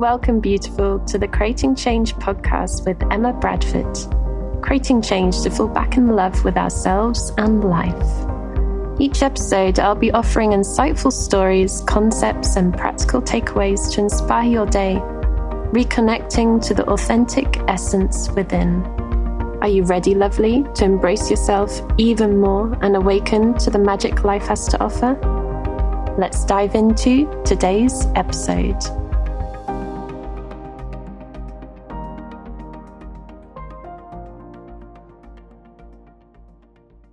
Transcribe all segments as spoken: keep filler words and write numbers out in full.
Welcome, beautiful, to the Creating Change podcast with Emma Bradford. Creating change to fall back in love with ourselves and life. Each episode, I'll be offering insightful stories, concepts, and practical takeaways to inspire your day, reconnecting to the authentic essence within. Are you ready, lovely, to embrace yourself even more and awaken to the magic life has to offer? Let's dive into today's episode.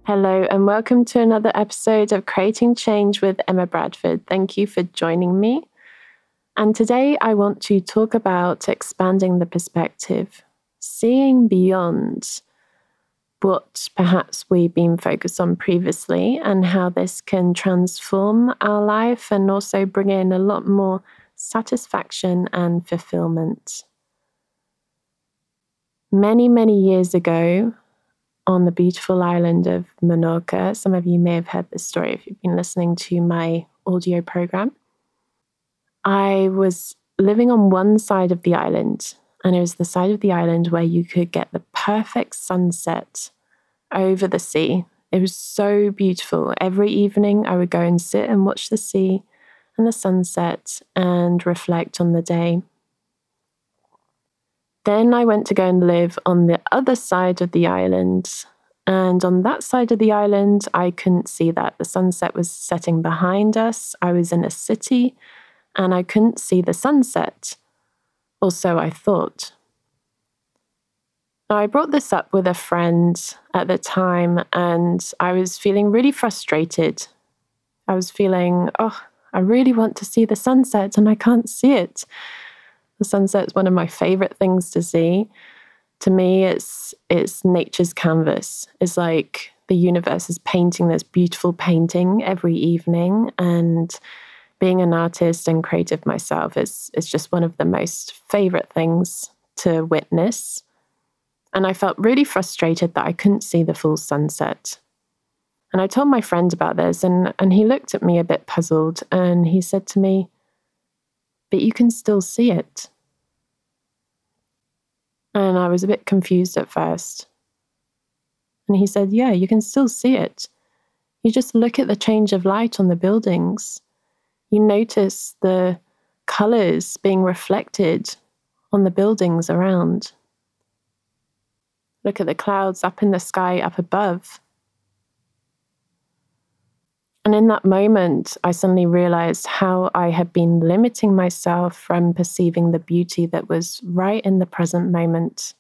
Hello and welcome to another episode of Creating Change with Emma Bradford. Thank you for joining me. And today I want to talk about expanding the perspective, seeing beyond what perhaps we've been focused on previously and how this can transform our life and also bring in a lot more satisfaction and fulfillment. Many, many years ago, on the beautiful island of Menorca. Some of you may have heard this story if you've been listening to my audio program. I was living on one side of the island, and it was the side of the island where you could get the perfect sunset over the sea. It was so beautiful. Every evening I would go and sit and watch the sea and the sunset and reflect on the day. Then I went to go and live on the other side of the island. And on that side of the island, I couldn't see that. The sunset was setting behind us. I was in a city and I couldn't see the sunset. Or so I thought. Now, I brought this up with a friend at the time and I was feeling really frustrated. I was feeling, oh, I really want to see the sunset and I can't see it. The sunset is one of my favorite things to see. To me, it's it's nature's canvas. It's like the universe is painting this beautiful painting every evening. And being an artist and creative myself is, is just one of the most favorite things to witness. And I felt really frustrated that I couldn't see the full sunset. And I told my friend about this and, and he looked at me a bit puzzled and he said to me, "But you can still see it." And I was a bit confused at first. And he said, "Yeah, you can still see it. You just look at the change of light on the buildings. You notice the colors being reflected on the buildings around. Look at the clouds up in the sky up above." And in that moment, I suddenly realized how I had been limiting myself from perceiving the beauty that was right in the present moment.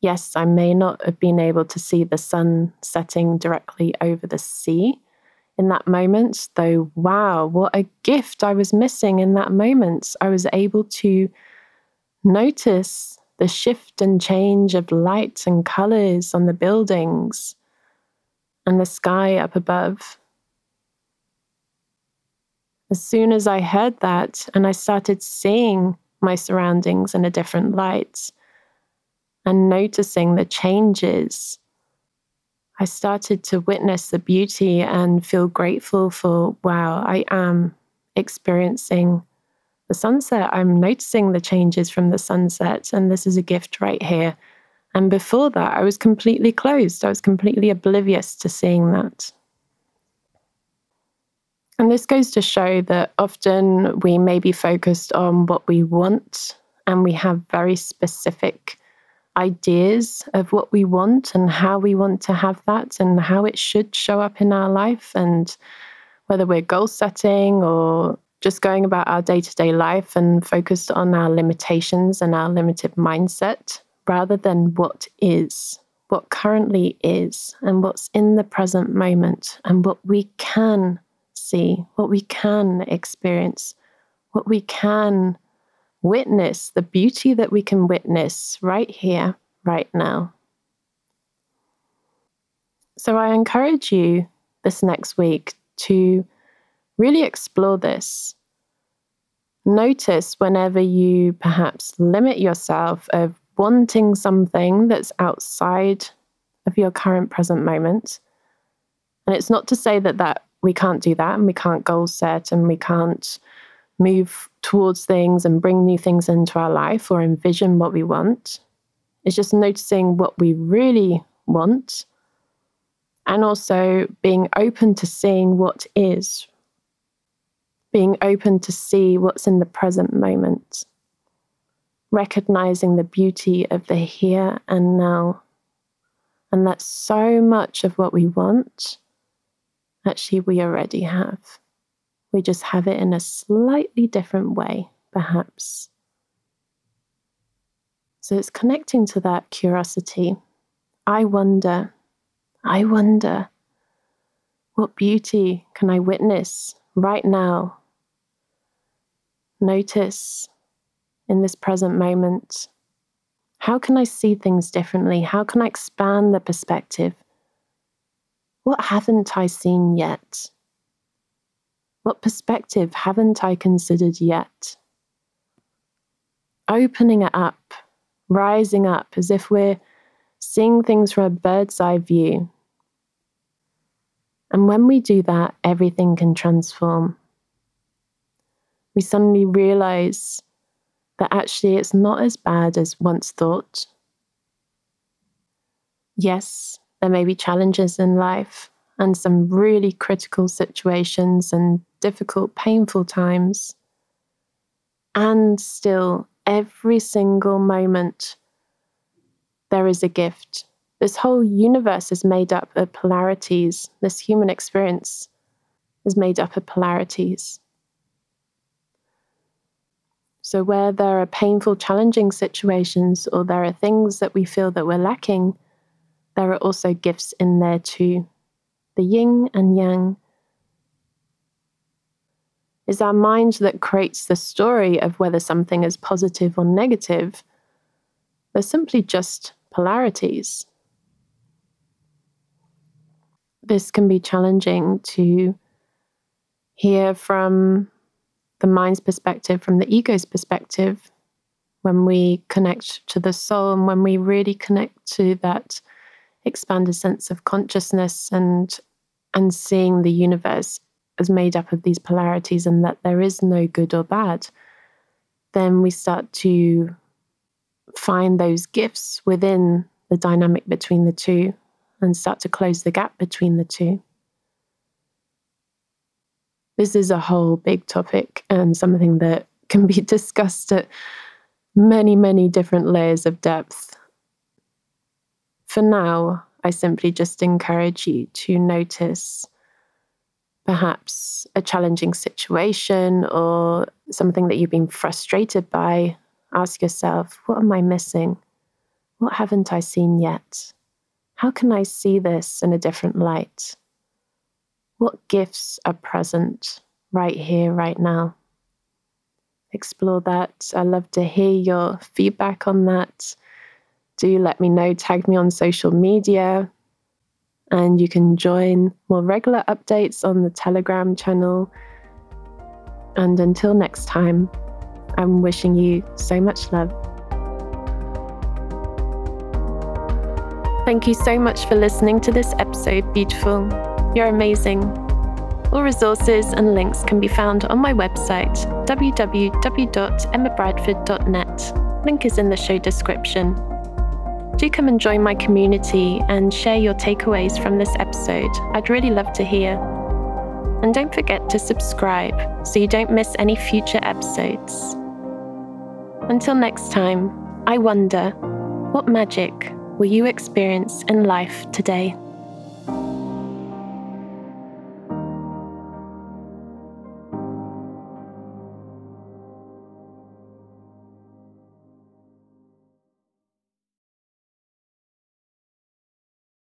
Yes, I may not have been able to see the sun setting directly over the sea in that moment, though, wow, what a gift I was missing in that moment. I was able to notice the shift and change of light and colors on the buildings and the sky up above. As soon as I heard that and I started seeing my surroundings in a different light and noticing the changes, I started to witness the beauty and feel grateful for, wow, I am experiencing the sunset. I'm noticing the changes from the sunset and this is a gift right here. And before that, I was completely closed. I was completely oblivious to seeing that. And this goes to show that often we may be focused on what we want and we have very specific ideas of what we want and how we want to have that and how it should show up in our life, and whether we're goal setting or just going about our day-to-day life and focused on our limitations and our limited mindset rather than what is, what currently is and what's in the present moment and what we can see, what we can experience, what we can witness, the beauty that we can witness right here, right now. So I encourage you this next week to really explore this. Notice whenever you perhaps limit yourself of wanting something that's outside of your current present moment. And it's not to say that that we can't do that and we can't goal set and we can't move towards things and bring new things into our life or envision what we want. It's just noticing what we really want and also being open to seeing what is. Being open to see what's in the present moment. Recognizing the beauty of the here and now. And that so much of what we want, actually we already have. We just have it in a slightly different way, perhaps. So it's connecting to that curiosity. I wonder, I wonder, what beauty can I witness right now? Notice in this present moment. How can I see things differently? How can I expand the perspective? What haven't I seen yet? What perspective haven't I considered yet? Opening it up, rising up as if we're seeing things from a bird's eye view. And when we do that, everything can transform. We suddenly realize that actually it's not as bad as once thought. Yes, there may be challenges in life and some really critical situations and difficult, painful times. And still, every single moment, there is a gift. This whole universe is made up of polarities. This human experience is made up of polarities. So where there are painful, challenging situations, or there are things that we feel that we're lacking, there are also gifts in there too. The yin and yang. It's our mind that creates the story of whether something is positive or negative. They're simply just polarities. This can be challenging to hear from the mind's perspective, from the ego's perspective, when we connect to the soul and when we really connect to that expanded sense of consciousness and and seeing the universe as made up of these polarities and that there is no good or bad, then we start to find those gifts within the dynamic between the two and start to close the gap between the two. This is a whole big topic and something that can be discussed at many, many different layers of depth. For now, I simply just encourage you to notice perhaps a challenging situation or something that you've been frustrated by. Ask yourself, what am I missing? What haven't I seen yet? How can I see this in a different light? What gifts are present right here, right now? Explore that. I love to hear your feedback on that. Do let me know. Tag me on social media. And you can join more regular updates on the Telegram channel. And until next time, I'm wishing you so much love. Thank you so much for listening to this episode, beautiful. You're amazing. All resources and links can be found on my website, w w w dot emma bradford dot net. Link is in the show description. Do come and join my community and share your takeaways from this episode. I'd really love to hear. And don't forget to subscribe so you don't miss any future episodes. Until next time, I wonder, what magic will you experience in life today?